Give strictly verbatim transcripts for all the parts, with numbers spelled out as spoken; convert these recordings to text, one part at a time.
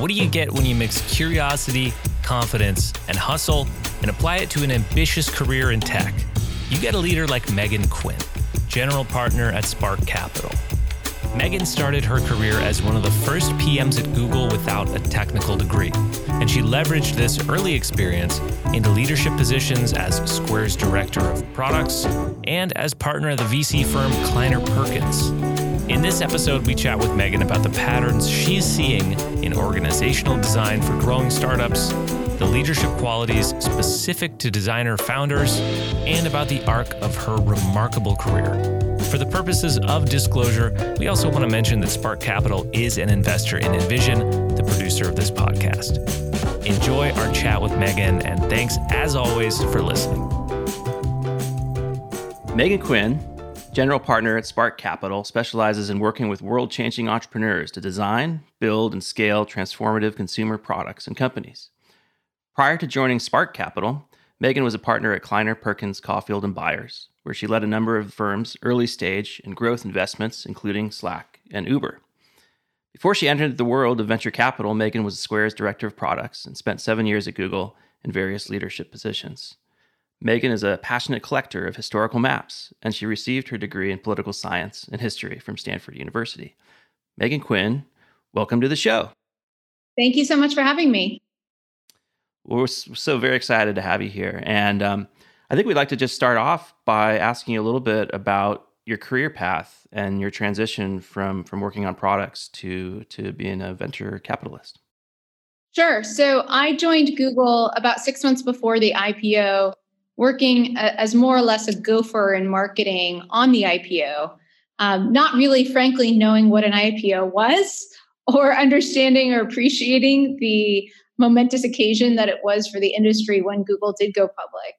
What do you get when you mix curiosity, confidence, and hustle and apply it to an ambitious career in tech? You get a leader like Megan Quinn, general partner at Spark Capital. Megan started her career as one of the first P Ms at Google without a technical degree, and she leveraged this early experience into leadership positions as Square's director of products and as partner of the V C firm Kleiner Perkins. In this episode, we chat with Megan about the patterns she's seeing in organizational design for growing startups, the leadership qualities specific to designer founders, and about the arc of her remarkable career. For the purposes of disclosure, we also want to mention that Spark Capital is an investor in InVision, the producer of this podcast. Enjoy our chat with Megan, and thanks, as always, for listening. Megan Quinn, general partner at Spark Capital, specializes in working with world-changing entrepreneurs to design, build, and scale transformative consumer products and companies. Prior to joining Spark Capital, Megan was a partner at Kleiner Perkins, Caulfield and Byers, where she led a number of firms' early stage and growth investments, including Slack and Uber. Before she entered the world of venture capital, Megan was Square's director of products and spent seven years at Google in various leadership positions. Megan is a passionate collector of historical maps, and she received her degree in political science and history from Stanford University. Megan Quinn, welcome to the show. Thank you so much for having me. We're so very excited to have you here. And um, I think we'd like to just start off by asking you a little bit about your career path and your transition from, from working on products to, to being a venture capitalist. Sure. So I joined Google about six months before the I P O, working as more or less a gopher in marketing on the I P O, um, not really, frankly, knowing what an I P O was or understanding or appreciating the momentous occasion that it was for the industry when Google did go public.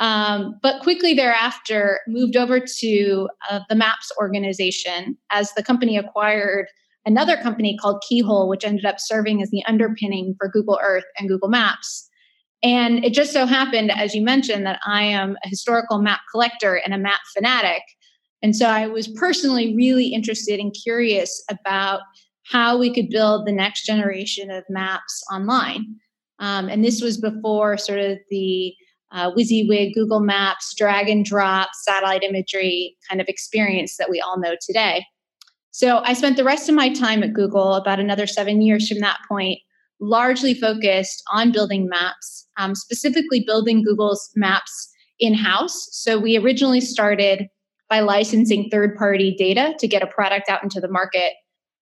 Um, but quickly thereafter, moved over to uh, the Maps organization as the company acquired another company called Keyhole, which ended up serving as the underpinning for Google Earth and Google Maps. And it just so happened, as you mentioned, that I am a historical map collector and a map fanatic. And so I was personally really interested and curious about how we could build the next generation of maps online. Um, and this was before sort of the Uh, WYSIWYG, Google Maps, drag and drop, satellite imagery kind of experience that we all know today. So I spent the rest of my time at Google, about another seven years from that point, largely focused on building maps, um, specifically building Google's maps in-house. So we originally started by licensing third-party data to get a product out into the market.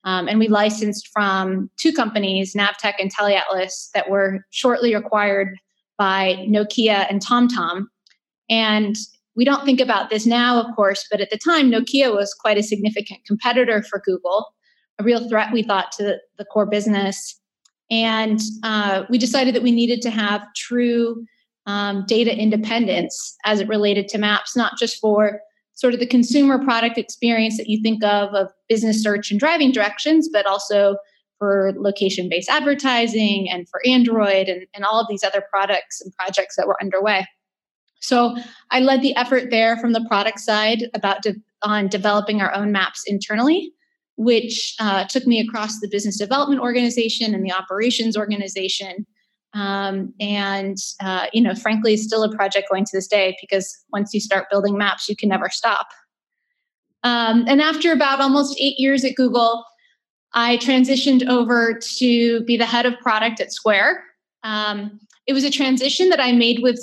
Um, and we licensed from two companies, Navteq and TeleAtlas, that were shortly acquired by Nokia and TomTom. And we don't think about this now, of course, but at the time, Nokia was quite a significant competitor for Google, a real threat, we thought, to the core business. And uh, we decided that we needed to have true um, data independence as it related to maps, not just for sort of the consumer product experience that you think of, of business search and driving directions, but also for location-based advertising and for Android and, and all of these other products and projects that were underway. So I led the effort there from the product side about de- on developing our own maps internally, which uh, took me across the business development organization and the operations organization. Um, and, uh, you know, frankly, it's still a project going to this day because once you start building maps, you can never stop. Um, and after about almost eight years at Google, I transitioned over to be the head of product at Square. Um, it was a transition that I made with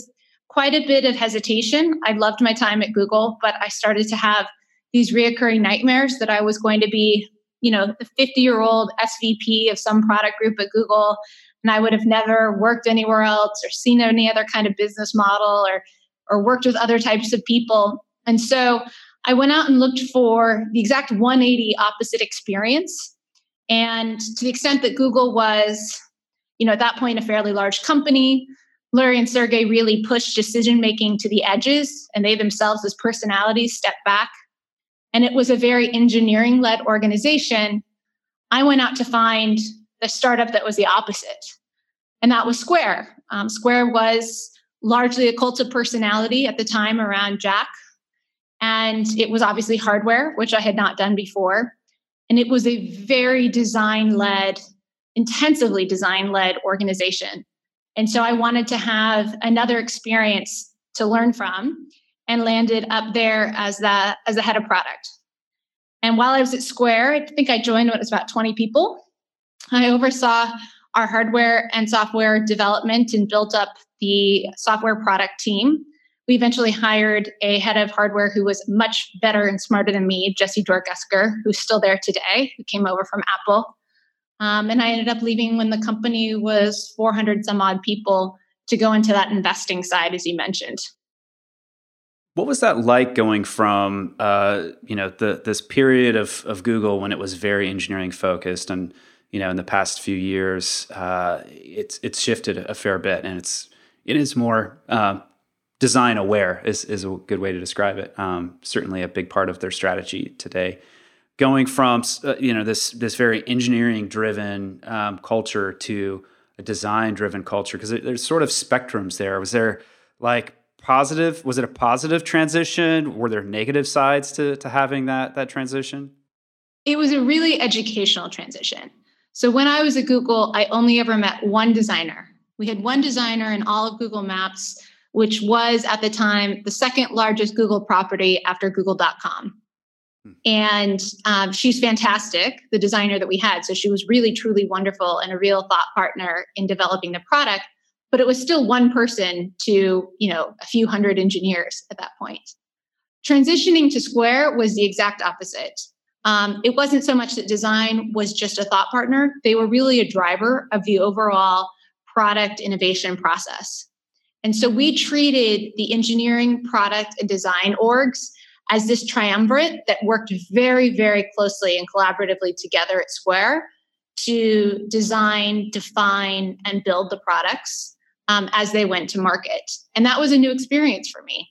quite a bit of hesitation. I loved my time at Google, but I started to have these reoccurring nightmares that I was going to be, you know, the fifty-year-old S V P of some product group at Google, and I would have never worked anywhere else or seen any other kind of business model or, or worked with other types of people. And so I went out and looked for the exact one eighty opposite experience. And to the extent that Google was, you know, at that point, a fairly large company, Larry and Sergey really pushed decision-making to the edges, and they themselves as personalities stepped back. And it was a very engineering-led organization. I went out to find the startup that was the opposite, and that was Square. Um, Square was largely a cult of personality at the time around Jack, and it was obviously hardware, which I had not done before. And it was a very design-led intensively design-led organization. And so I wanted to have another experience to learn from, and landed up there as the, as the head of product. And while I was at Square, I think I joined when it was about twenty people. I oversaw our hardware and software development and built up the software product team. We eventually hired a head of hardware who was much better and smarter than me, Jesse Dorgusker, who's still there today, who came over from Apple. Um, and I ended up leaving when the company was four hundred some odd people to go into that investing side, as you mentioned. What was that like going from, uh, you know, the, this period of, of Google when it was very engineering focused, and, you know, in the past few years, uh, it's it's shifted a fair bit, and it's it is more uh, design aware is is a good way to describe it. Um, certainly, a big part of their strategy today. Going from uh, you know this this very engineering driven um, culture to a design driven culture, because there's sort of spectrums there. Was there like positive? Was it a positive transition? Were there negative sides to to having that that transition? It was a really educational transition. So when I was at Google, I only ever met one designer. We had one designer in all of Google Maps, which was at the time the second largest Google property after Google dot com. Hmm. And um, she's fantastic, the designer that we had. So she was really, truly wonderful and a real thought partner in developing the product. But it was still one person to, you know, a few hundred engineers at that point. Transitioning to Square was the exact opposite. Um, it wasn't so much that design was just a thought partner. They were really a driver of the overall product innovation process. And so we treated the engineering, product, and design orgs as this triumvirate that worked very, very closely and collaboratively together at Square to design, define, and build the products um, as they went to market. And that was a new experience for me.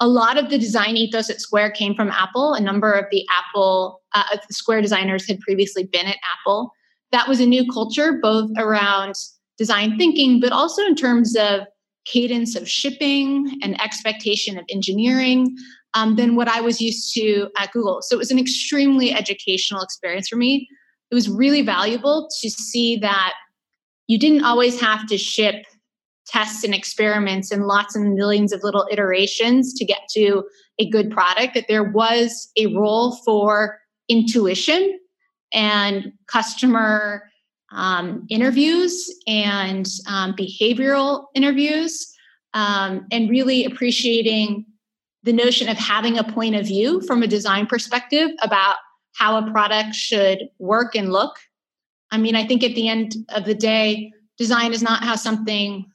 A lot of the design ethos at Square came from Apple. A number of the Apple, uh, Square designers had previously been at Apple. That was a new culture, both around design thinking, but also in terms of cadence of shipping and expectation of engineering um, than what I was used to at Google. So it was an extremely educational experience for me. It was really valuable to see that you didn't always have to ship tests and experiments and lots and millions of little iterations to get to a good product, that there was a role for intuition and customer um, interviews and um, behavioral interviews, um, and really appreciating the notion of having a point of view from a design perspective about how a product should work and look. I mean, I think at the end of the day, design is not how something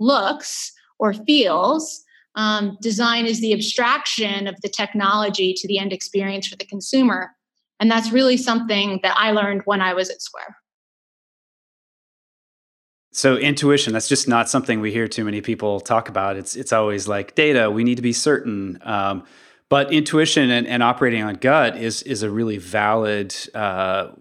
looks or feels. Um, design is the abstraction of the technology to the end experience for the consumer. And that's really something that I learned when I was at Square. So intuition, that's just not something we hear too many people talk about. It's it's always like data, we need to be certain. Um, But intuition and, and operating on gut is is a really valid uh,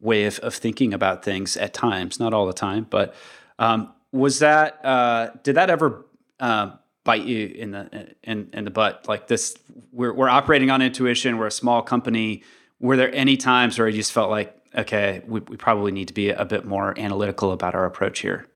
way of, of thinking about things at times, not all the time. But um, was that uh, did that ever uh, bite you in the in, in the butt? Like this, we're we're operating on intuition. We're a small company. Were there any times where you just felt like, okay, we, we probably need to be a bit more analytical about our approach here?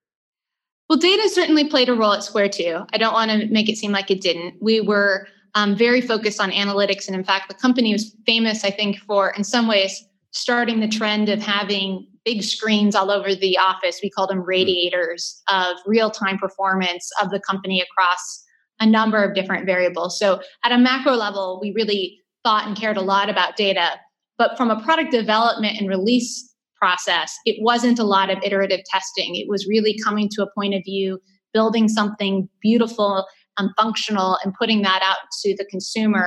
Well, data certainly played a role at Square too. I don't want to make it seem like it didn't. We were. Um, very focused on analytics. And in fact, the company was famous, I think, for, in some ways, starting the trend of having big screens all over the office. We called them radiators of real-time performance of the company across a number of different variables. So at a macro level, we really thought and cared a lot about data. But from a product development and release process, it wasn't a lot of iterative testing. It was really coming to a point of view, building something beautiful Um, functional and putting that out to the consumer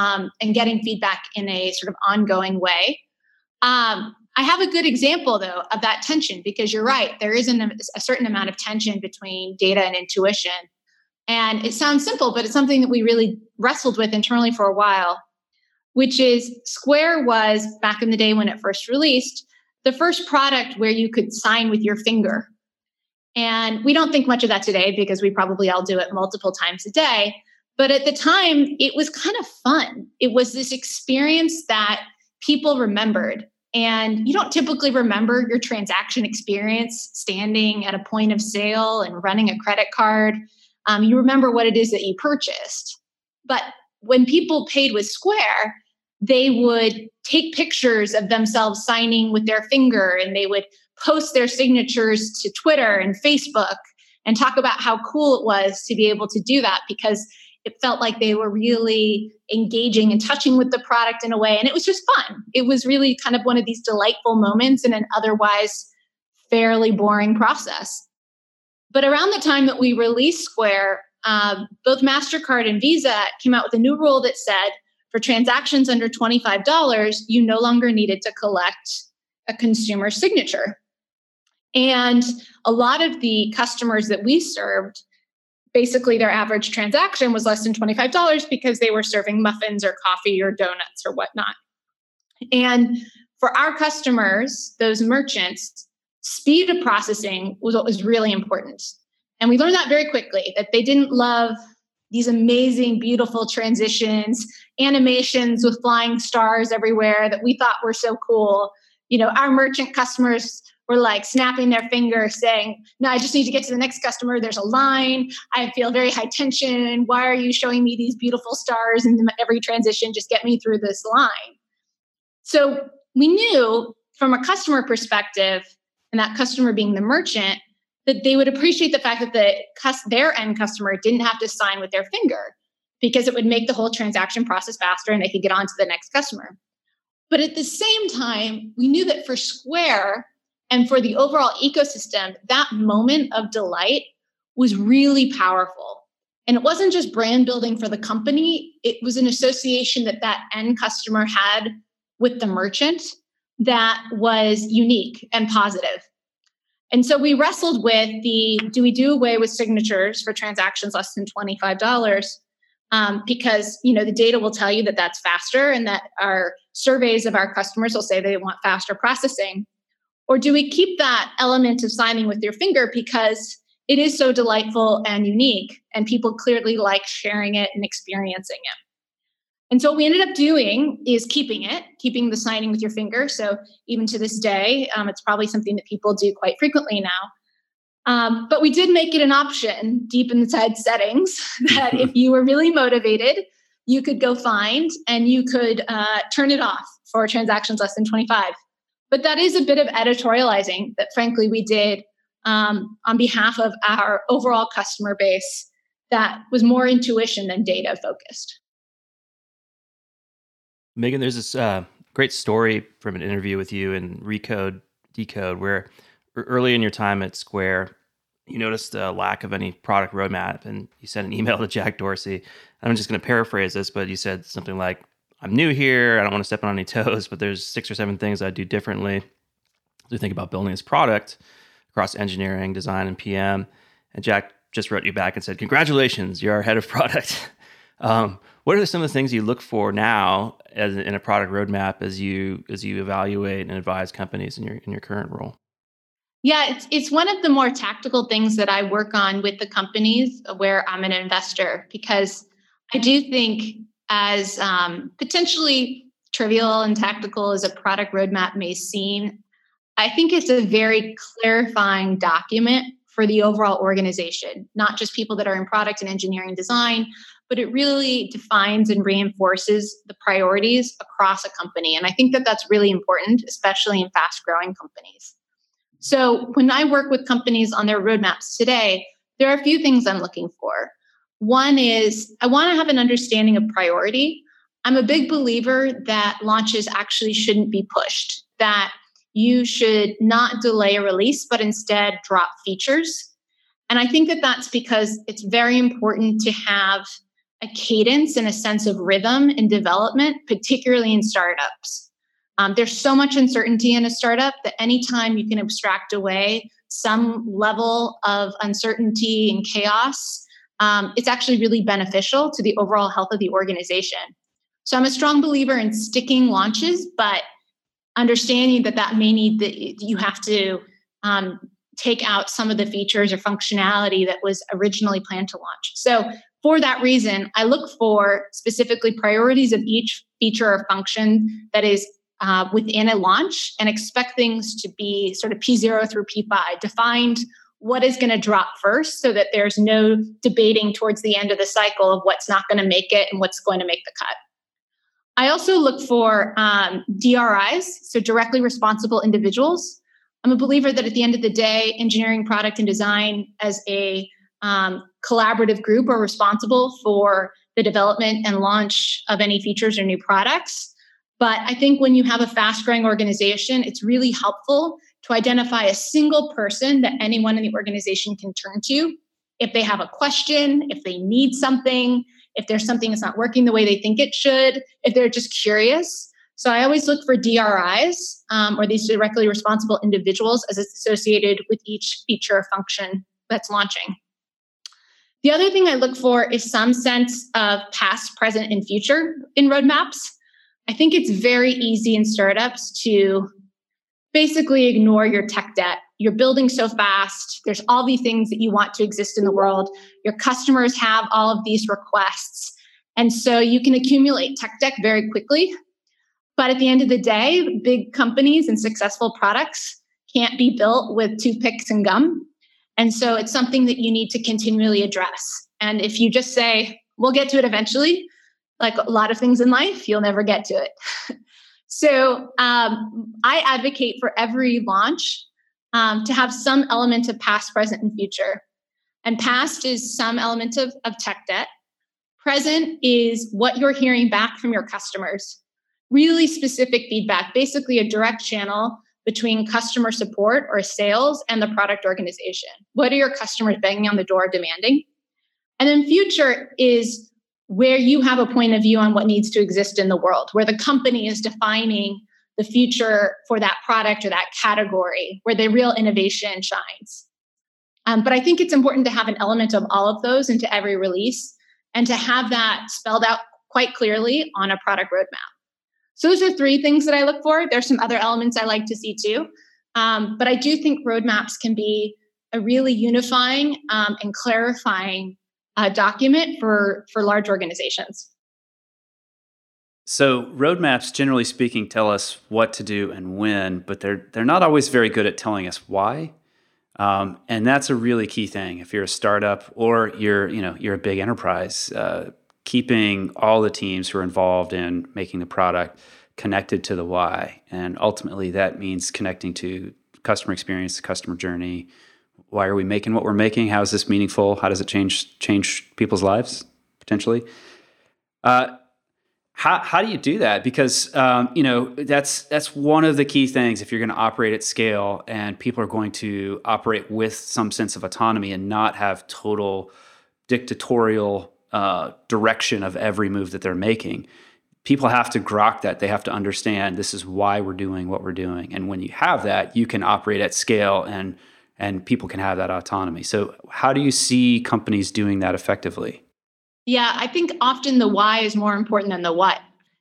um, and getting feedback in a sort of ongoing way. Um, I have a good example, though, of that tension, because you're right, there is an, a certain amount of tension between data and intuition. And it sounds simple, but it's something that we really wrestled with internally for a while, which is Square was, back in the day when it first released, the first product where you could sign with your finger. And we don't think much of that today because we probably all do it multiple times a day. But at the time, it was kind of fun. It was this experience that people remembered. And you don't typically remember your transaction experience standing at a point of sale and running a credit card. Um, you remember what it is that you purchased. But when people paid with Square, they would take pictures of themselves signing with their finger, and they would post their signatures to Twitter and Facebook and talk about how cool it was to be able to do that, because it felt like they were really engaging and touching with the product in a way. And it was just fun. It was really kind of one of these delightful moments in an otherwise fairly boring process. But around the time that we released Square, uh, both MasterCard and Visa came out with a new rule that said for transactions under twenty-five dollars, you no longer needed to collect a consumer signature. And a lot of the customers that we served, basically their average transaction was less than twenty-five dollars because they were serving muffins or coffee or donuts or whatnot. And for our customers, those merchants, speed of processing was what was really important. And we learned that very quickly, that they didn't love these amazing, beautiful transitions, animations with flying stars everywhere that we thought were so cool. You know, our merchant customers were like snapping their finger saying, no, I just need to get to the next customer. There's a line. I feel very high tension. Why are you showing me these beautiful stars in every transition? Just get me through this line. So we knew from a customer perspective, and that customer being the merchant, that they would appreciate the fact that the, their end customer didn't have to sign with their finger, because it would make the whole transaction process faster and they could get on to the next customer. But at the same time, we knew that for Square and for the overall ecosystem, that moment of delight was really powerful. And it wasn't just brand building for the company. It was an association that that end customer had with the merchant that was unique and positive. And so we wrestled with the, do we do away with signatures for transactions less than twenty-five dollars? Um, because, you know, the data will tell you that that's faster, and that our surveys of our customers will say they want faster processing. Or do we keep that element of signing with your finger because it is so delightful and unique, and people clearly like sharing it and experiencing it? And so what we ended up doing is keeping it, keeping the signing with your finger. So even to this day, um, it's probably something that people do quite frequently now. Um, but we did make it an option deep inside settings that if you were really motivated, you could go find and you could uh, turn it off for transactions less than twenty-five. But that is a bit of editorializing that, frankly, we did um, on behalf of our overall customer base that was more intuition than data focused. Megan, there's this uh, great story from an interview with you in Recode, Decode, where early in your time at Square, you noticed a lack of any product roadmap, and you sent an email to Jack Dorsey. I'm just going to paraphrase this, but you said something like, I'm new here, I don't want to step on any toes, but there's six or seven things I'd do differently as we think about building this product across engineering, design, and P M. And Jack just wrote you back and said, congratulations, you're our head of product. um, What are some of the things you look for now as in a product roadmap as you as you evaluate and advise companies in your in your current role? Yeah, it's it's one of the more tactical things that I work on with the companies where I'm an investor, because I do think as um, potentially trivial and tactical as a product roadmap may seem, I think it's a very clarifying document for the overall organization, not just people that are in product and engineering design, but it really defines and reinforces the priorities across a company. And I think that that's really important, especially in fast-growing companies. So when I work with companies on their roadmaps today, there are a few things I'm looking for. One is I want to have an understanding of priority. I'm a big believer that launches actually shouldn't be pushed, that you should not delay a release, but instead drop features. And I think that that's because it's very important to have a cadence and a sense of rhythm in development, particularly in startups. Um, there's so much uncertainty in a startup that anytime you can abstract away some level of uncertainty and chaos, um, it's actually really beneficial to the overall health of the organization. So I'm a strong believer in sticking launches, but understanding that that may need that you have to um, take out some of the features or functionality that was originally planned to launch. So for that reason, I look for specifically priorities of each feature or function that is uh, within a launch and expect things to be sort of P zero through P five, defined what is going to drop first so that there's no debating towards the end of the cycle of what's not going to make it and what's going to make the cut. I also look for um, D R Is, so directly responsible individuals. I'm a believer that at the end of the day, engineering, product, and design as a um, collaborative group are responsible for the development and launch of any features or new products. But I think when you have a fast-growing organization, it's really helpful to identify a single person that anyone in the organization can turn to if they have a question, if they need something, if there's something that's not working the way they think it should, if they're just curious. So I always look for D R Is, um, or these directly responsible individuals, as it's associated with each feature or function that's launching. The other thing I look for is some sense of past, present, and future in roadmaps. I think it's very easy in startups to basically ignore your tech debt. You're building so fast. There's all these things that you want to exist in the world. Your customers have all of these requests. And so you can accumulate tech debt very quickly. But at the end of the day, big companies and successful products can't be built with toothpicks and gum. And so it's something that you need to continually address. And if you just say, we'll get to it eventually, like a lot of things in life, you'll never get to it. So um, I advocate for every launch um, to have some element of past, present, and future. And past is some element of, of tech debt. Present is what you're hearing back from your customers. Really specific feedback, basically a direct channel between customer support or sales and the product organization. What are your customers banging on the door demanding? And then future is where you have a point of view on what needs to exist in the world, where the company is defining the future for that product or that category, where the real innovation shines. Um, but I think it's important to have an element of all of those into every release and to have that spelled out quite clearly on a product roadmap. So those are three things that I look for. There's some other elements I like to see too. Um, but I do think roadmaps can be a really unifying um, and clarifying uh, document for, for large organizations. So roadmaps, generally speaking, tell us what to do and when, but they're, they're not always very good at telling us why. Um, and that's a really key thing. If you're a startup or you're, you know, you're a big enterprise, uh, keeping all the teams who are involved in making the product connected to the why. And ultimately, that means connecting to customer experience, the customer journey. Why are we making what we're making? How is this meaningful? How does it change change people's lives, potentially? Uh, how how do you do that? Because um, you know that's that's one of the key things. If you're going to operate at scale and people are going to operate with some sense of autonomy and not have total dictatorial Uh, direction of every move that they're making. People have to grok that. They have to understand this is why we're doing what we're doing. And when you have that, you can operate at scale and and people can have that autonomy. So how do you see companies doing that effectively? Yeah, I think often the why is more important than the what.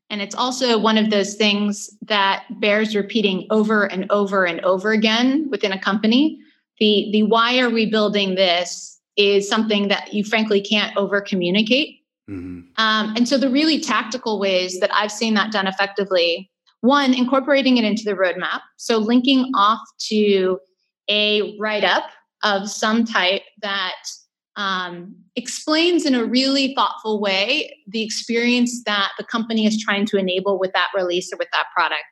And it's also one of those things that bears repeating over and over and over again within a company. The the why are we building this is something that you frankly can't over communicate. Mm-hmm. Um, and so the really tactical ways that I've seen that done effectively, one, incorporating it into the roadmap. So linking off to a write-up of some type that um, explains in a really thoughtful way the experience that the company is trying to enable with that release or with that product.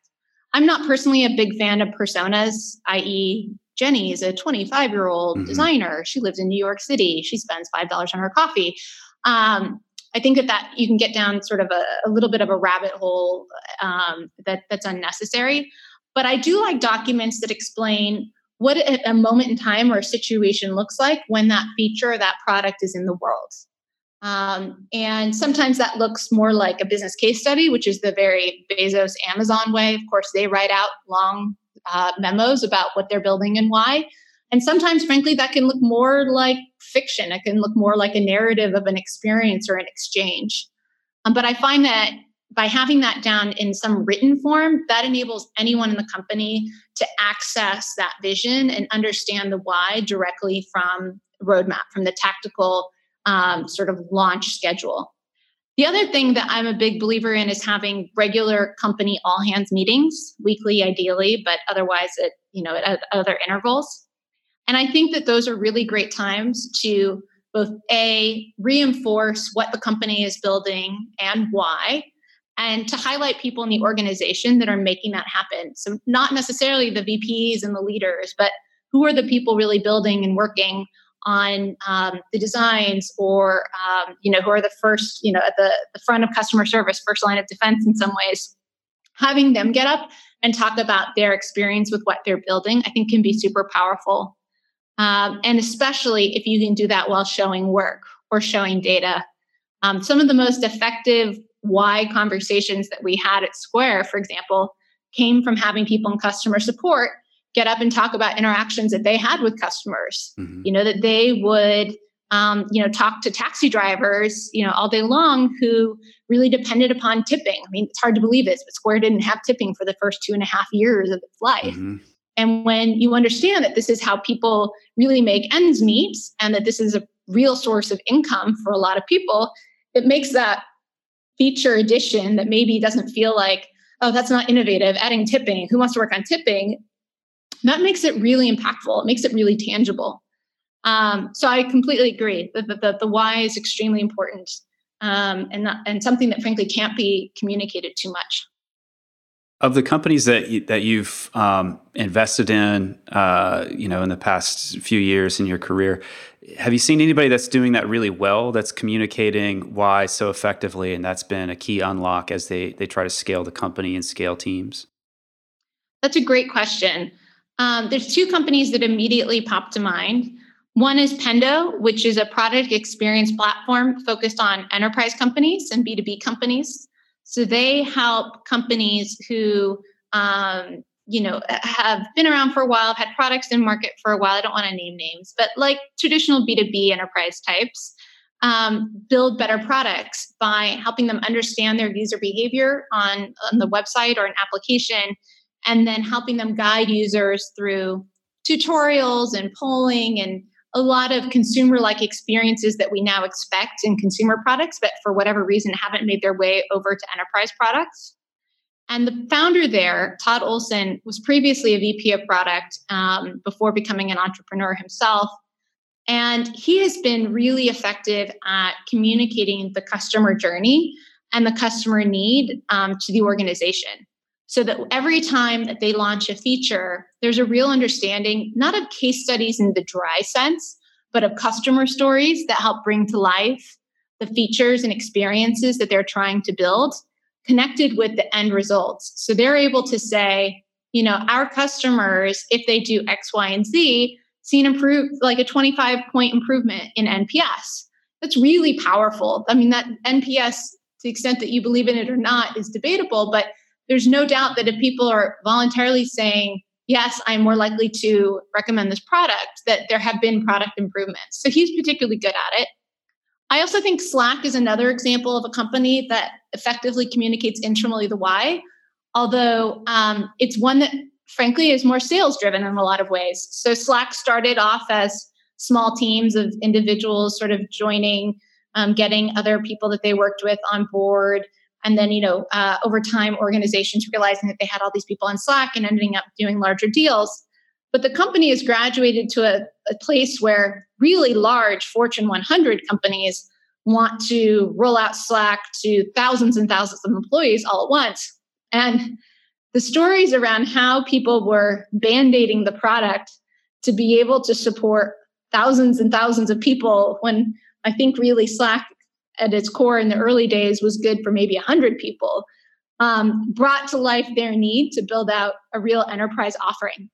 I'm not personally a big fan of personas, that is, Jenny is a twenty-five-year-old mm-hmm. designer. She lives in New York City. She spends five dollars on her coffee. Um, I think that, that you can get down sort of a, a little bit of a rabbit hole um, that, that's unnecessary. But I do like documents that explain what a, a moment in time or a situation looks like when that feature or that product is in the world. Um, and sometimes that looks more like a business case study, which is the very Bezos Amazon way. Of course, they write out long Uh, memos about what they're building and why. And sometimes, frankly, that can look more like fiction. It can look more like a narrative of an experience or an exchange. Um, but I find that by having that down in some written form, that enables anyone in the company to access that vision and understand the why directly from roadmap, from the tactical um, sort of launch schedule. The other thing that I'm a big believer in is having regular company all hands meetings, weekly ideally, but otherwise at, you know, at other intervals. And I think that those are really great times to both A, reinforce what the company is building and why, and to highlight people in the organization that are making that happen. So not necessarily the V Ps and the leaders, but who are the people really building and working on um, the designs, or um, you know, who are the first, you know, at the, the front of customer service, first line of defense in some ways. Having them get up and talk about their experience with what they're building, I think can be super powerful. Um, and especially if you can do that while showing work or showing data. Um, some of the most effective why conversations that we had at Square, for example, came from having people in customer support get up and talk about interactions that they had with customers. Mm-hmm. You know, that they would, um, you know, talk to taxi drivers, you know, all day long who really depended upon tipping. I mean, it's hard to believe this, but Square didn't have tipping for the first two and a half years of its life. Mm-hmm. And when you understand that this is how people really make ends meet and that this is a real source of income for a lot of people, it makes that feature addition that maybe doesn't feel like, oh, that's not innovative, adding tipping, who wants to work on tipping? That makes it really impactful. It makes it really tangible. Um, so I completely agree that the, the, the why is extremely important, um, and, not, and something that frankly can't be communicated too much. Of the companies that you, that you've um, invested in, uh, you know, in the past few years in your career, have you seen anybody that's doing that really well, that's communicating why so effectively, and that's been a key unlock as they they try to scale the company and scale teams? That's a great question. Um, there's two companies that immediately pop to mind. One is Pendo, which is a product experience platform focused on enterprise companies and B two B companies. So they help companies who, um, you know, have been around for a while, had products in market for a while. I don't want to name names, but like traditional B two B enterprise types, um, build better products by helping them understand their user behavior on, on the website or an application, and then helping them guide users through tutorials and polling and a lot of consumer-like experiences that we now expect in consumer products, but for whatever reason haven't made their way over to enterprise products. And the founder there, Todd Olson, was previously a V P of product um, before becoming an entrepreneur himself. And he has been really effective at communicating the customer journey and the customer need um, to the organization. So that every time that they launch a feature, there's a real understanding, not of case studies in the dry sense, but of customer stories that help bring to life the features and experiences that they're trying to build, connected with the end results. So they're able to say, you know, our customers, if they do X, Y, and Z, see an improve, like a twenty-five point improvement in N P S. That's really powerful. I mean, that N P S, to the extent that you believe in it or not, is debatable, but there's no doubt that if people are voluntarily saying, yes, I'm more likely to recommend this product, that there have been product improvements. So he's particularly good at it. I also think Slack is another example of a company that effectively communicates internally the why, although um, it's one that frankly is more sales driven in a lot of ways. So Slack started off as small teams of individuals sort of joining, um, getting other people that they worked with on board. And then, you know, uh, over time, organizations realizing that they had all these people on Slack and ending up doing larger deals. But the company has graduated to a, a place where really large Fortune one hundred companies want to roll out Slack to thousands and thousands of employees all at once. And the stories around how people were band-aiding the product to be able to support thousands and thousands of people, when I think really Slack at its core in the early days was good for maybe one hundred people, um, brought to life their need to build out a real enterprise offering.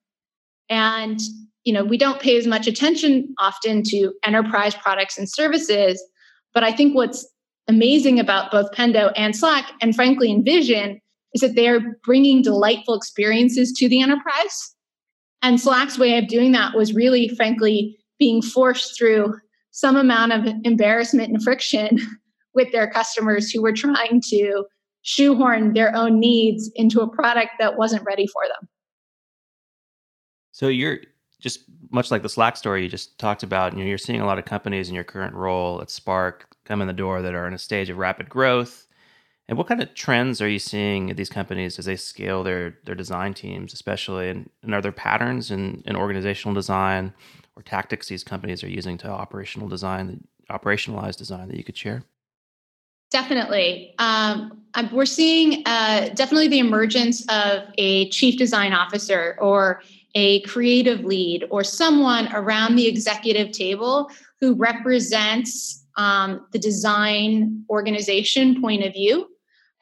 And, you know, we don't pay as much attention often to enterprise products and services, but I think what's amazing about both Pendo and Slack, and frankly InVision, is that they're bringing delightful experiences to the enterprise. And Slack's way of doing that was really, frankly, being forced through some amount of embarrassment and friction with their customers who were trying to shoehorn their own needs into a product that wasn't ready for them. So you're just much like the Slack story you just talked about, you know, you're seeing a lot of companies in your current role at Spark come in the door that are in a stage of rapid growth. And what kind of trends are you seeing at these companies as they scale their their design teams, especially? And, and are there patterns in, in organizational design or tactics these companies are using to operational design, operationalize design that you could share? Definitely. Um, we're seeing uh, definitely the emergence of a chief design officer or a creative lead or someone around the executive table who represents um, the design organization point of view.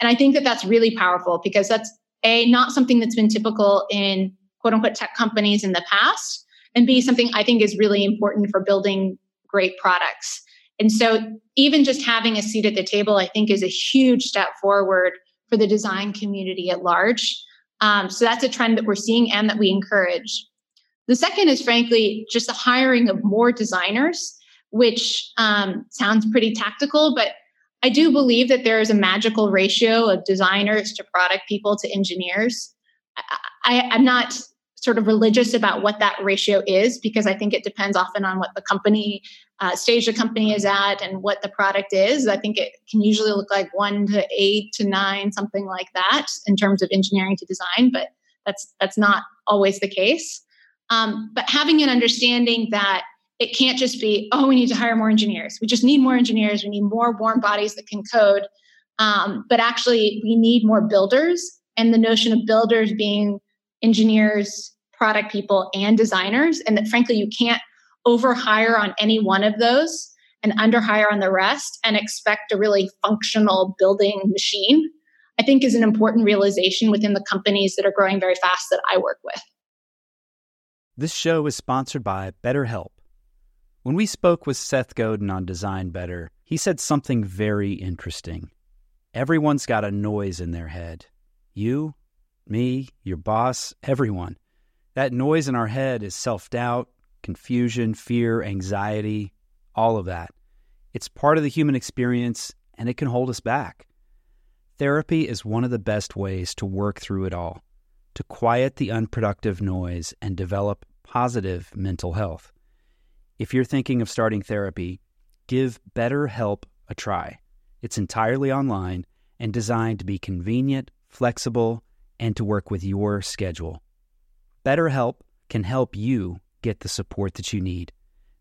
And I think that that's really powerful because that's A, not something that's been typical in quote unquote tech companies in the past, and B, something I think is really important for building great products. And so even just having a seat at the table, I think, is a huge step forward for the design community at large. Um, so that's a trend that we're seeing and that we encourage. The second is, frankly, just the hiring of more designers, which um, sounds pretty tactical, but I do believe that there is a magical ratio of designers to product people to engineers. I, I'm not sort of religious about what that ratio is, because I think it depends often on what the company, uh, stage the company is at and what the product is. I think it can usually look like one to eight to nine, something like that in terms of engineering to design, but that's that's not always the case. Um, but having an understanding that it can't just be, oh, we need to hire more engineers. We just need more engineers. We need more warm bodies that can code. Um, but actually, we need more builders, and the notion of builders being engineers, product people, and designers, and that frankly you can't overhire on any one of those and underhire on the rest and expect a really functional building machine, I think is an important realization within the companies that are growing very fast that I work with. This show is sponsored by BetterHelp. When we spoke with Seth Godin on Design Better, he said something very interesting. Everyone's got a noise in their head. You, me, your boss, everyone. That noise in our head is self-doubt, confusion, fear, anxiety, all of that. It's part of the human experience, and it can hold us back. Therapy is one of the best ways to work through it all, to quiet the unproductive noise and develop positive mental health. If you're thinking of starting therapy, give BetterHelp a try. It's entirely online and designed to be convenient, flexible, and to work with your schedule. BetterHelp can help you get the support that you need.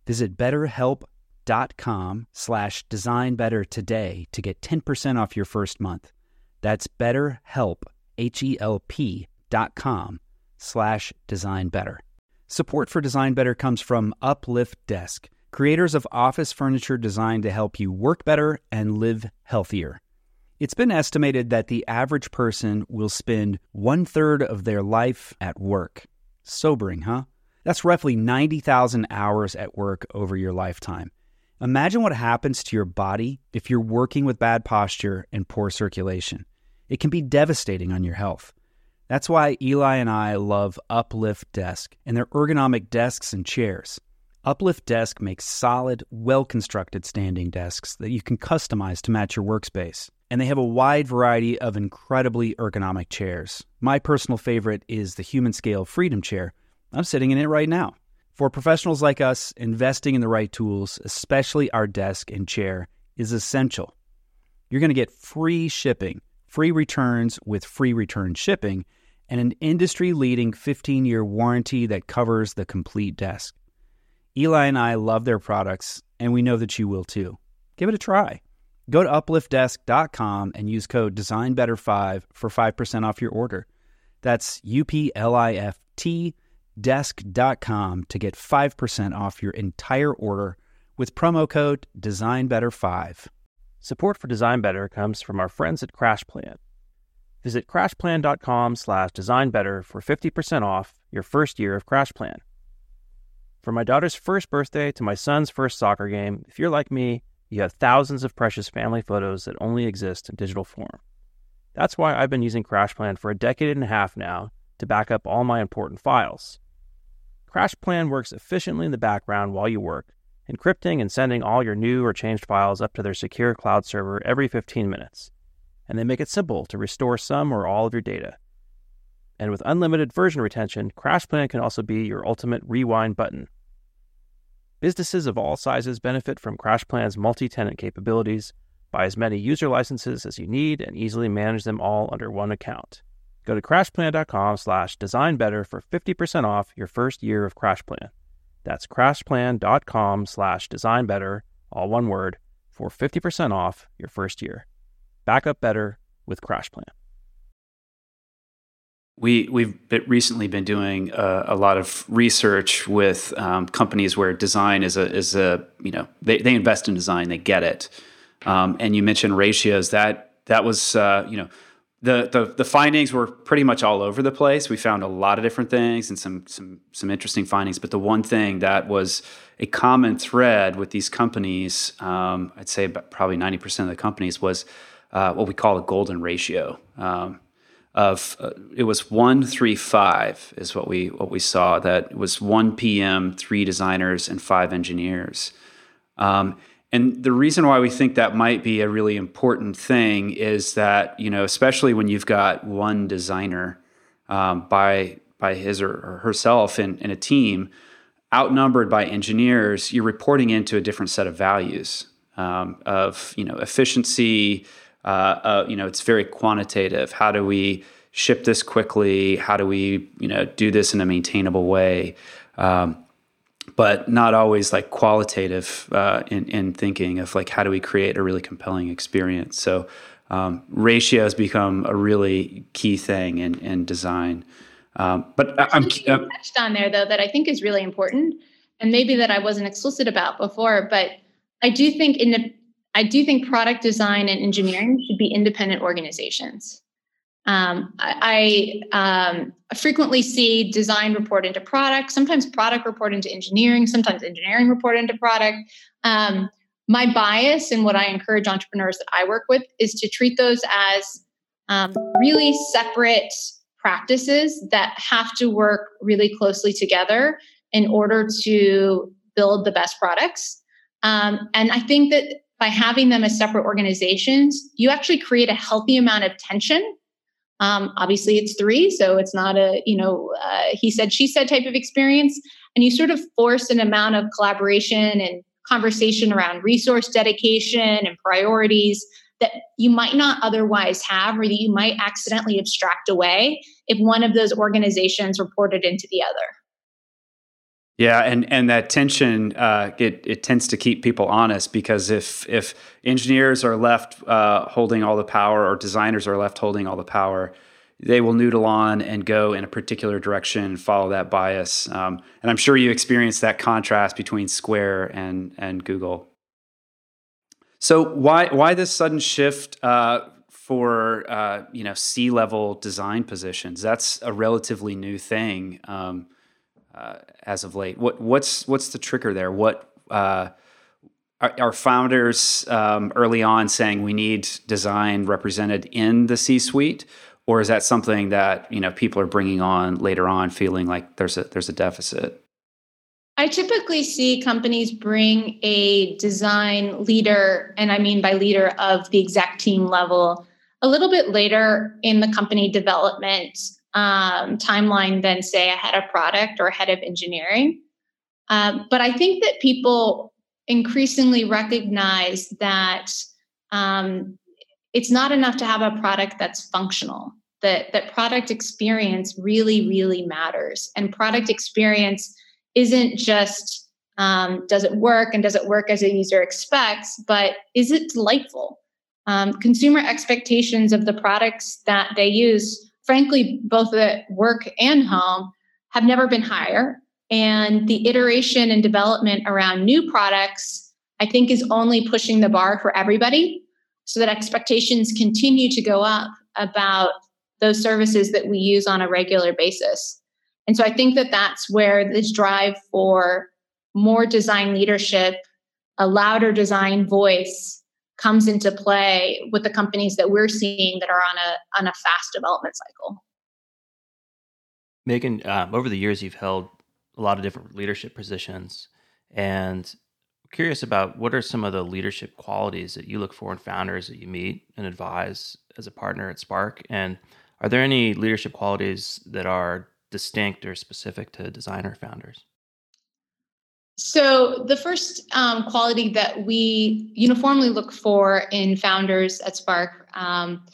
Visit betterhelp.com slash designbetter today to get ten percent off your first month. That's betterhelp, H E L P dot com slash designbetter. Support for Design Better comes from Uplift Desk, creators of office furniture designed to help you work better and live healthier. It's been estimated that the average person will spend one-third of their life at work. Sobering, huh? That's roughly ninety thousand hours at work over your lifetime. Imagine what happens to your body if you're working with bad posture and poor circulation. It can be devastating on your health. That's why Eli and I love Uplift Desk and their ergonomic desks and chairs. Uplift Desk makes solid, well-constructed standing desks that you can customize to match your workspace. And they have a wide variety of incredibly ergonomic chairs. My personal favorite is the Human Scale Freedom Chair. I'm sitting in it right now. For professionals like us, investing in the right tools, especially our desk and chair, is essential. You're going to get free shipping, free returns with free return shipping, and an industry-leading fifteen-year warranty that covers the complete desk. Eli and I love their products, and we know that you will too. Give it a try. Go to uplift desk dot com and use code design better five for five percent off your order. That's U P L I F T desk dot com to get five percent off your entire order with promo code design better five. Support for Design Better comes from our friends at CrashPlan. Visit crashplan.com slash designbetter for fifty percent off your first year of CrashPlan. From my daughter's first birthday to my son's first soccer game, if you're like me, you have thousands of precious family photos that only exist in digital form. That's why I've been using CrashPlan for a decade and a half now to back up all my important files. CrashPlan works efficiently in the background while you work, encrypting and sending all your new or changed files up to their secure cloud server every fifteen minutes. And they make it simple to restore some or all of your data. And with unlimited version retention, CrashPlan can also be your ultimate rewind button, Businesses of all sizes benefit from CrashPlan's multi-tenant capabilities. Buy as many user licenses as you need and easily manage them all under one account. Go to crashplan.com slash design better for fifty percent off your first year of CrashPlan. That's crashplan.com slash design better, all one word, for fifty percent off your first year. Back up better with CrashPlan. We, we've recently been doing uh, a lot of research with um, companies where design is a, is a you know, they, they invest in design, they get it. Um, and you mentioned ratios. That that was, uh, you know, the, the the findings were pretty much all over the place. We found a lot of different things and some some some interesting findings. But the one thing that was a common thread with these companies, um, I'd say about probably ninety percent of the companies, was uh, what we call a golden ratio. Um, of uh, it was one three five is what we what we saw. That was one P M, three designers, and five engineers. Um, And the reason why we think that might be a really important thing is that, you know, especially when you've got one designer um, by by his or herself in, in a team, outnumbered by engineers, you're reporting into a different set of values um, of, you know, efficiency. Uh, uh, you know, it's very quantitative. How do we ship this quickly? How do we, you know, do this in a maintainable way? Um, but not always like qualitative uh, in, in thinking of like, how do we create a really compelling experience? So um, ratios become a really key thing in, in design. Um, but I, I'm you uh, touched on there though, that I think is really important and maybe that I wasn't explicit about before, but I do think in, I do think product design and engineering should be independent organizations. Um, I, I um, frequently see design report into product, sometimes product report into engineering, sometimes engineering report into product. Um, my bias and what I encourage entrepreneurs that I work with is to treat those as um, really separate practices that have to work really closely together in order to build the best products. Um, and I think that by having them as separate organizations, you actually create a healthy amount of tension. Um, obviously, it's three, so it's not a, you know, uh, he said, she said type of experience. And you sort of force an amount of collaboration and conversation around resource dedication and priorities that you might not otherwise have, or that you might accidentally abstract away if one of those organizations reported into the other. Yeah, and, and that tension uh, it it tends to keep people honest, because if if engineers are left uh, holding all the power, or designers are left holding all the power, they will noodle on and go in a particular direction and follow that bias. Um, and I'm sure you experienced that contrast between Square and and Google. So why why this sudden shift uh, for uh, you know C-level design positions? That's a relatively new thing. Um, Uh, as of late, what what's what's the trigger there? What uh, are, are founders um, early on saying we need design represented in the C-suite, or is that something that you know people are bringing on later on, feeling like there's a there's a deficit? I typically see companies bring a design leader, and I mean by leader of the exec team level, a little bit later in the company development Um, timeline than say a head of product or head of engineering. Um, but I think that people increasingly recognize that um, it's not enough to have a product that's functional, that, that product experience really, really matters. And product experience isn't just, um, does it work and does it work as a user expects, but is it delightful? Um, consumer expectations of the products that they use, frankly, both at work and home, have never been higher. And the iteration and development around new products, I think, is only pushing the bar for everybody, so that expectations continue to go up about those services that we use on a regular basis. And so I think that that's where this drive for more design leadership, a louder design voice, comes into play with the companies that we're seeing that are on a on a fast development cycle. Megan, um, over the years, you've held a lot of different leadership positions, and I'm curious about what are some of the leadership qualities that you look for in founders that you meet and advise as a partner at Spark? And are there any leadership qualities that are distinct or specific to designer founders? So the first um, quality that we uniformly look for in founders at Spark um,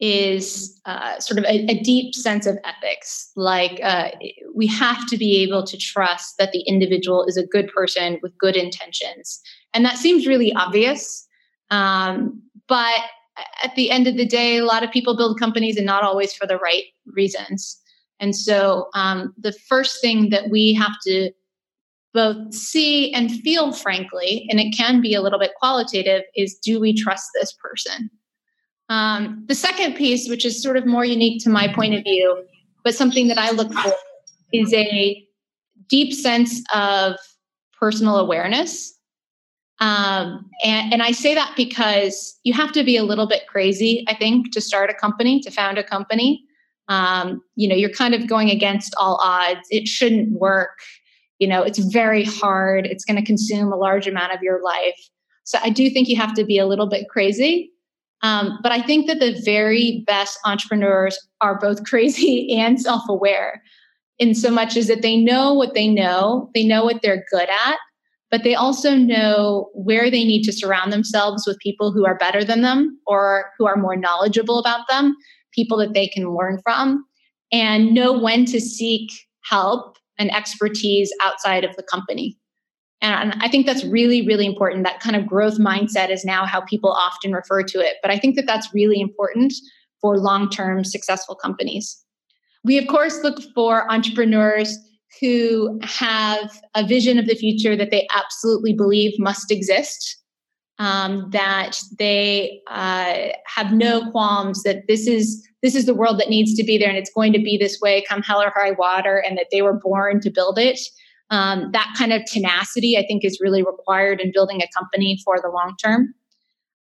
is uh, sort of a, a deep sense of ethics. Like uh, we have to be able to trust that the individual is a good person with good intentions. And that seems really obvious. Um, but at the end of the day, a lot of people build companies and not always for the right reasons. And so um, the first thing that we have to both see and feel, frankly, and it can be a little bit qualitative, is do we trust this person? Um, the second piece, which is sort of more unique to my point of view, but something that I look for, is a deep sense of personal awareness. Um, and, and I say that because you have to be a little bit crazy, I think, to start a company, to found a company. Um, you know, you're kind of going against all odds. It shouldn't work. You know, it's very hard. It's going to consume a large amount of your life. So I do think you have to be a little bit crazy. Um, but I think that the very best entrepreneurs are both crazy and self-aware, in so much as that they know what they know, they know what they're good at, but they also know where they need to surround themselves with people who are better than them or who are more knowledgeable about them, people that they can learn from, and know when to seek help and expertise outside of the company. And I think that's really, really important. That kind of growth mindset is now how people often refer to it. But I think that that's really important for long-term successful companies. We, of course, look for entrepreneurs who have a vision of the future that they absolutely believe must exist, um, that they uh, have no qualms that this is This is the world that needs to be there, and it's going to be this way, come hell or high water, and that they were born to build it. Um, that kind of tenacity, I think, is really required in building a company for the long term.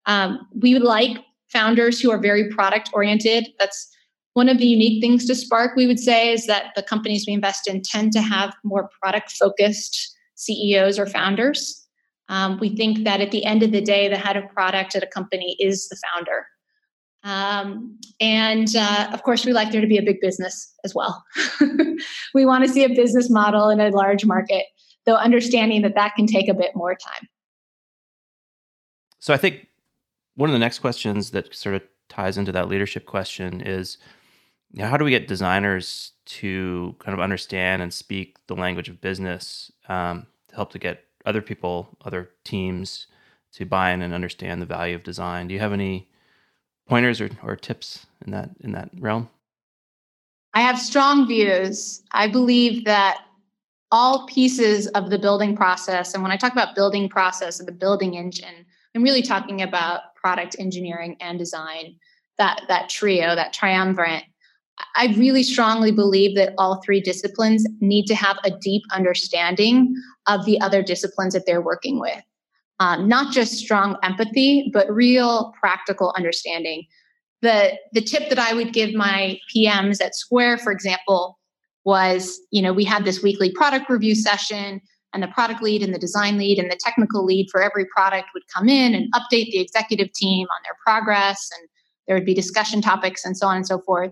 Um, we like founders who are very product-oriented. That's one of the unique things to Spark, we would say, is that the companies we invest in tend to have more product-focused C E Os or founders. Um, we think that at the end of the day, the head of product at a company is the founder. Um, and, uh, of course we like there to be a big business as well. We want to see a business model in a large market, though understanding that that can take a bit more time. So I think one of the next questions that sort of ties into that leadership question is, you know, how do we get designers to kind of understand and speak the language of business, um, to help to get other people, other teams to buy in and understand the value of design? Do you have any pointers or, or tips in that in that realm? I have strong views. I believe that all pieces of the building process, and when I talk about building process and the building engine, I'm really talking about product engineering and design, that, that trio, that triumvirate. I really strongly believe that all three disciplines need to have a deep understanding of the other disciplines that they're working with. Um, not just strong empathy, but real practical understanding. The the tip that I would give my P Ms at Square, for example, was, you know, we had this weekly product review session, and the product lead and the design lead and the technical lead for every product would come in and update the executive team on their progress, and there would be discussion topics and so on and so forth.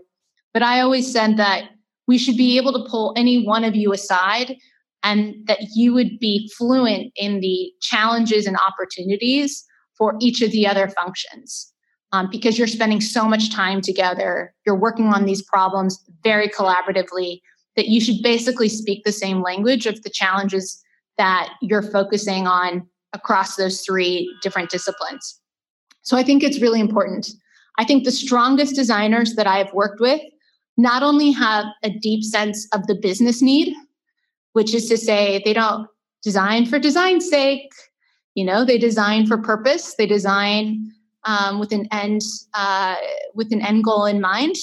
But I always said that we should be able to pull any one of you aside, and that you would be fluent in the challenges and opportunities for each of the other functions, um, because you're spending so much time together. You're working on these problems very collaboratively, that you should basically speak the same language of the challenges that you're focusing on across those three different disciplines. So I think it's really important. I think the strongest designers that I've worked with not only have a deep sense of the business need, which is to say they don't design for design's sake. You know, they design for purpose. They design um, with an end uh, with an end goal in mind,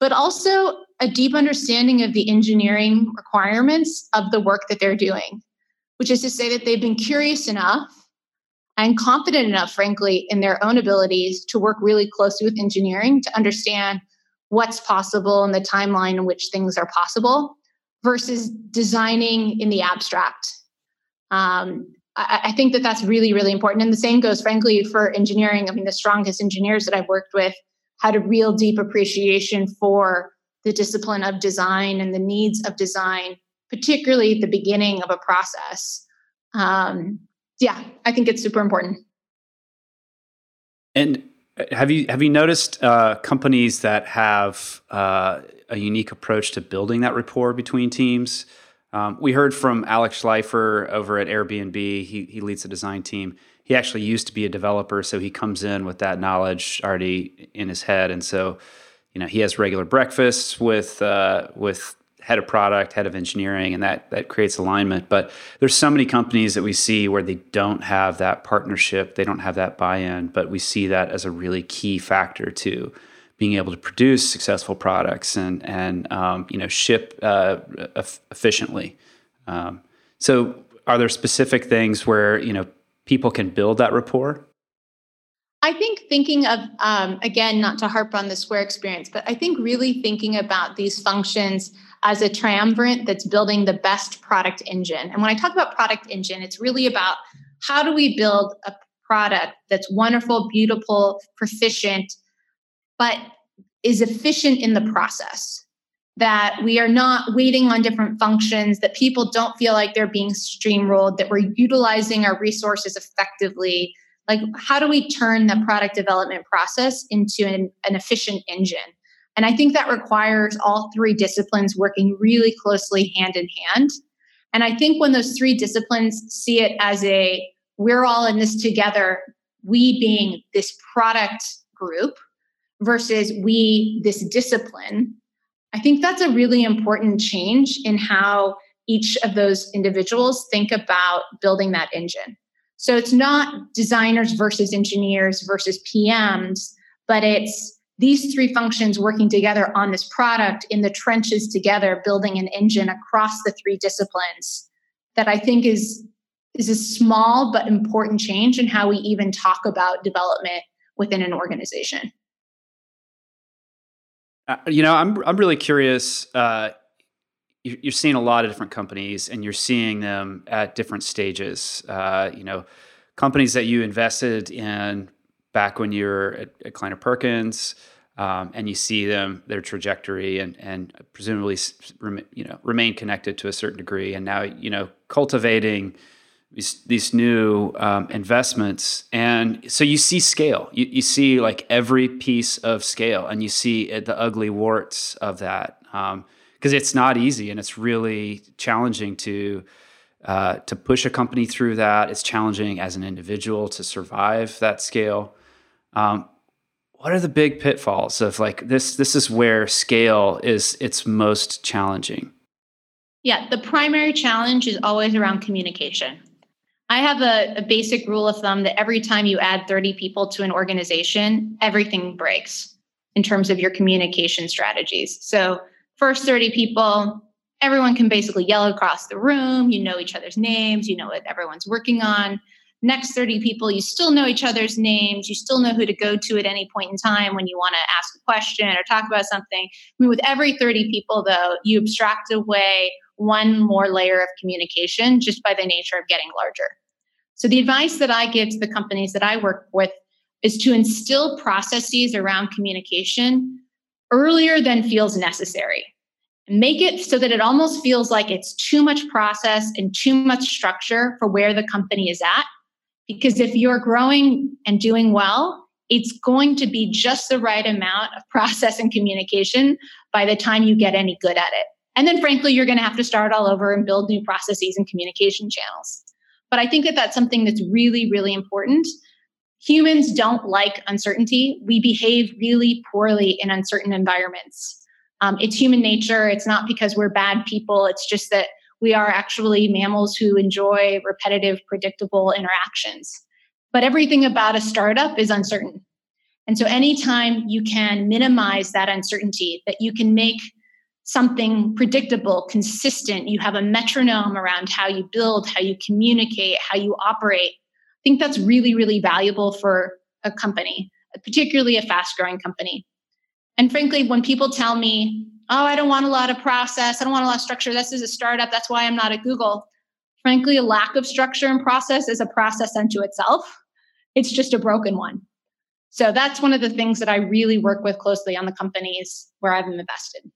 but also a deep understanding of the engineering requirements of the work that they're doing, which is to say that they've been curious enough and confident enough, frankly, in their own abilities to work really closely with engineering to understand what's possible and the timeline in which things are possible, versus designing in the abstract. Um, I, I think that that's really, really important. And the same goes, frankly, for engineering. I mean, the strongest engineers that I've worked with had a real deep appreciation for the discipline of design and the needs of design, particularly at the beginning of a process. Um, yeah, I think it's super important. And have you have you noticed uh, companies that have uh, a unique approach to building that rapport between teams? Um, we heard from Alex Schleifer over at Airbnb. He he leads the design team. He actually used to be a developer, so he comes in with that knowledge already in his head. And so, you know, he has regular breakfasts with uh, with head of product, head of engineering, and that that creates alignment. But there's so many companies that we see where they don't have that partnership, they don't have that buy-in, but we see that as a really key factor to being able to produce successful products and and um, you know ship uh, f- efficiently. Um, so, are there specific things where you know people can build that rapport? I think thinking of um, again, not to harp on the Square experience, but I think really thinking about these functions as a triumvirate that's building the best product engine. And when I talk about product engine, it's really about how do we build a product that's wonderful, beautiful, proficient, but is efficient in the process, that we are not waiting on different functions, that people don't feel like they're being streamrolled, that we're utilizing our resources effectively. Like, how do we turn the product development process into an, an efficient engine? And I think that requires all three disciplines working really closely hand in hand. And I think when those three disciplines see it as a, we're all in this together, we being this product group, versus we, this discipline, I think that's a really important change in how each of those individuals think about building that engine. So it's not designers versus engineers versus P Ms, but it's these three functions working together on this product in the trenches together, building an engine across the three disciplines that I think is, is a small but important change in how we even talk about development within an organization. You know, I'm I'm really curious. Uh, you're seeing a lot of different companies, and you're seeing them at different stages. Uh, you know, companies that you invested in back when you were at, at Kleiner Perkins, um, and you see them their trajectory, and and presumably you know remain connected to a certain degree. And now you know cultivating these these new um, investments, and so you see scale. You, you see like every piece of scale, and you see the ugly warts of that because um, it's not easy, and it's really challenging to uh, to push a company through that. It's challenging as an individual to survive that scale. Um, what are the big pitfalls of like this? This is where scale is its most challenging. Yeah, the primary challenge is always around communication. I have a, a basic rule of thumb that every time you add thirty people to an organization, everything breaks in terms of your communication strategies. So first thirty people, everyone can basically yell across the room. You know each other's names. You know what everyone's working on. Next thirty people, you still know each other's names. You still know who to go to at any point in time when you want to ask a question or talk about something. I mean, with every thirty people, though, you abstract away one more layer of communication just by the nature of getting larger. So the advice that I give to the companies that I work with is to instill processes around communication earlier than feels necessary. Make it so that it almost feels like it's too much process and too much structure for where the company is at. Because if you're growing and doing well, it's going to be just the right amount of process and communication by the time you get any good at it. And then, frankly, you're going to have to start all over and build new processes and communication channels. But I think that that's something that's really, really important. Humans don't like uncertainty. We behave really poorly in uncertain environments. Um, it's human nature. It's not because we're bad people. It's just that we are actually mammals who enjoy repetitive, predictable interactions. But everything about a startup is uncertain. And so anytime you can minimize that uncertainty, that you can make something predictable, consistent, you have a metronome around how you build, how you communicate, how you operate. I think that's really, really valuable for a company, particularly a fast-growing company. And frankly, when people tell me, oh, I don't want a lot of process, I don't want a lot of structure, this is a startup, that's why I'm not at Google. Frankly, a lack of structure and process is a process unto itself. It's just a broken one. So that's one of the things that I really work with closely on the companies where I've invested.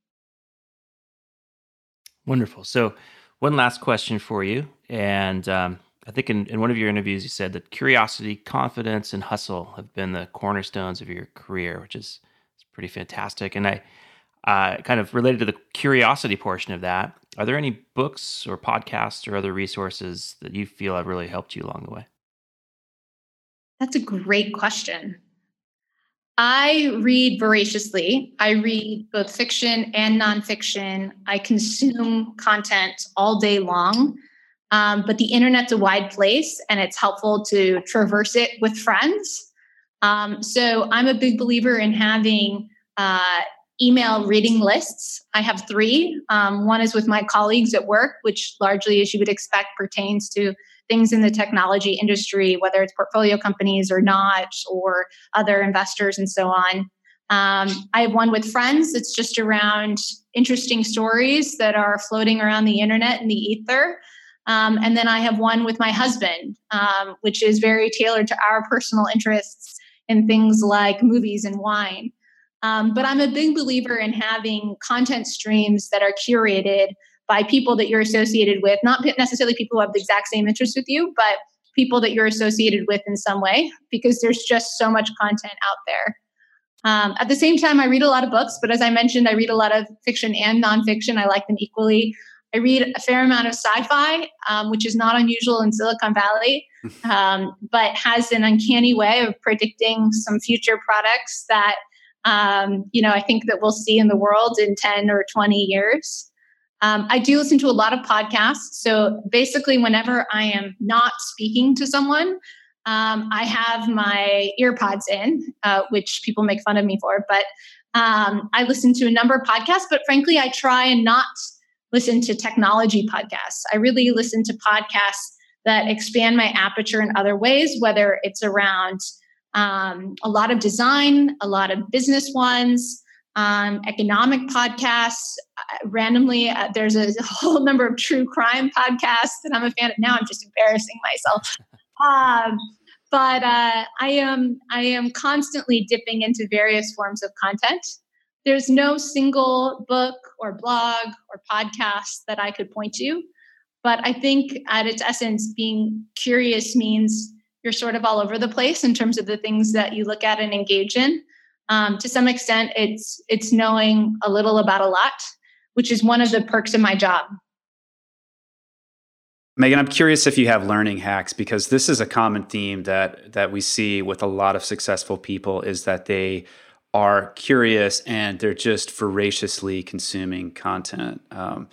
Wonderful. So one last question for you. And um, I think in, in one of your interviews, you said that curiosity, confidence, and hustle have been the cornerstones of your career, which is it's pretty fantastic. And I uh, kind of related to the curiosity portion of that, are there any books or podcasts or other resources that you feel have really helped you along the way? That's a great question. I read voraciously. I read both fiction and nonfiction. I consume content all day long. Um, but the internet's a wide place and it's helpful to traverse it with friends. Um, so I'm a big believer in having uh, email reading lists. I have three. Um, one is with my colleagues at work, which largely, as you would expect, pertains to things in the technology industry, whether it's portfolio companies or not, or other investors and so on. Um, I have one with friends. It's just around interesting stories that are floating around the internet and the ether. Um, and then I have one with my husband, um, which is very tailored to our personal interests in things like movies and wine. Um, but I'm a big believer in having content streams that are curated by people that you're associated with, not necessarily people who have the exact same interests with you, but people that you're associated with in some way, because there's just so much content out there. Um, at the same time, I read a lot of books, but as I mentioned, I read a lot of fiction and nonfiction. I like them equally. I read a fair amount of sci-fi, um, which is not unusual in Silicon Valley, um, but has an uncanny way of predicting some future products that, um, you know, I think that we'll see in the world in ten or twenty years. Um, I do listen to a lot of podcasts. So basically, whenever I am not speaking to someone, um, I have my earpods in, uh, which people make fun of me for. But um, I listen to a number of podcasts. But frankly, I try and not listen to technology podcasts. I really listen to podcasts that expand my aperture in other ways, whether it's around um, a lot of design, a lot of business ones, Um, economic podcasts. Uh, randomly, uh, there's a whole number of true crime podcasts that I'm a fan of. Now I'm just embarrassing myself. Um, but uh, I am I am constantly dipping into various forms of content. There's no single book or blog or podcast that I could point to. But I think at its essence, being curious means you're sort of all over the place in terms of the things that you look at and engage in. Um, to some extent, it's it's knowing a little about a lot, which is one of the perks of my job. Megan, I'm curious if you have learning hacks, because this is a common theme that that we see with a lot of successful people is that they are curious and they're just voraciously consuming content. Um,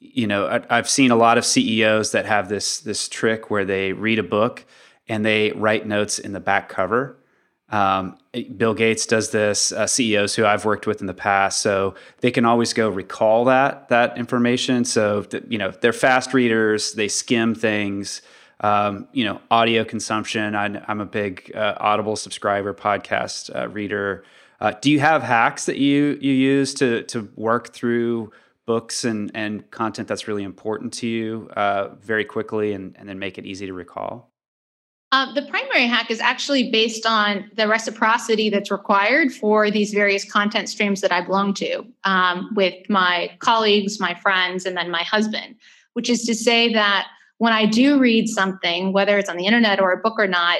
you know, I, I've seen a lot of C E Os that have this this trick where they read a book and they write notes in the back cover. Um, Bill Gates does this, uh, C E Os who I've worked with in the past, so they can always go recall that, that information. So, th- you know, they're fast readers, they skim things, um, you know, audio consumption. I'm, I'm a big, uh, Audible subscriber, podcast, uh, reader. Uh, do you have hacks that you, you use to, to work through books and, and content that's really important to you, uh, very quickly and, and then make it easy to recall? Uh, the primary hack is actually based on the reciprocity that's required for these various content streams that I belong to um, with my colleagues, my friends, and then my husband, which is to say that when I do read something, whether it's on the internet or a book or not,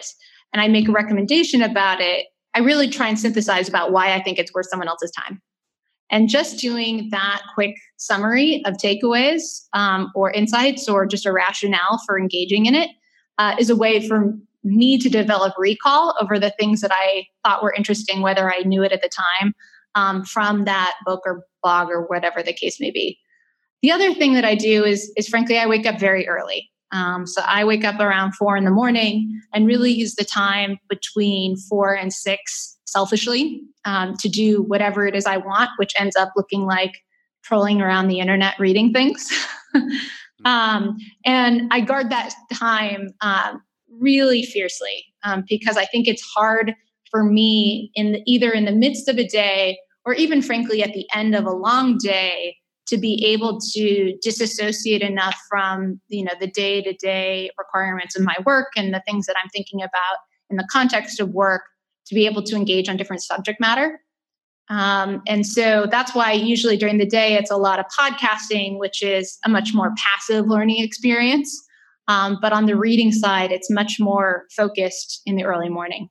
and I make a recommendation about it, I really try and synthesize about why I think it's worth someone else's time. And just doing that quick summary of takeaways um, or insights or just a rationale for engaging in it Uh, is a way for me to develop recall over the things that I thought were interesting, whether I knew it at the time, um, from that book or blog or whatever the case may be. The other thing that I do is, is frankly, I wake up very early. Um, so I wake up around four in the morning and really use the time between four and six selfishly um, to do whatever it is I want, which ends up looking like trolling around the internet, reading things. Um, and I guard that time um, really fiercely um, because I think it's hard for me in the, either in the midst of a day or even frankly at the end of a long day to be able to disassociate enough from, you know, the day-to-day requirements of my work and the things that I'm thinking about in the context of work to be able to engage on different subject matter. Um, and so that's why usually during the day, it's a lot of podcasting, which is a much more passive learning experience. Um, but on the reading side, it's much more focused in the early morning.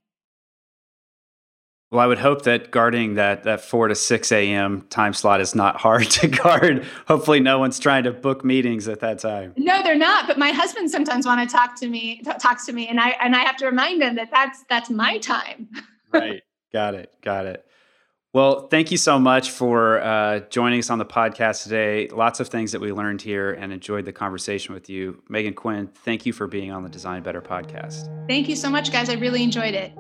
Well, I would hope that guarding that, that four to six a.m. time slot is not hard to guard. Hopefully no one's trying to book meetings at that time. No, they're not. But my husband sometimes wants to talk to me, t- talks to me, and I and I have to remind him that that's, that's my time. Right. Got it. Got it. Well, thank you so much for uh, joining us on the podcast today. Lots of things that we learned here and enjoyed the conversation with you. Megan Quinn, thank you for being on the Design Better podcast. Thank you so much, guys. I really enjoyed it.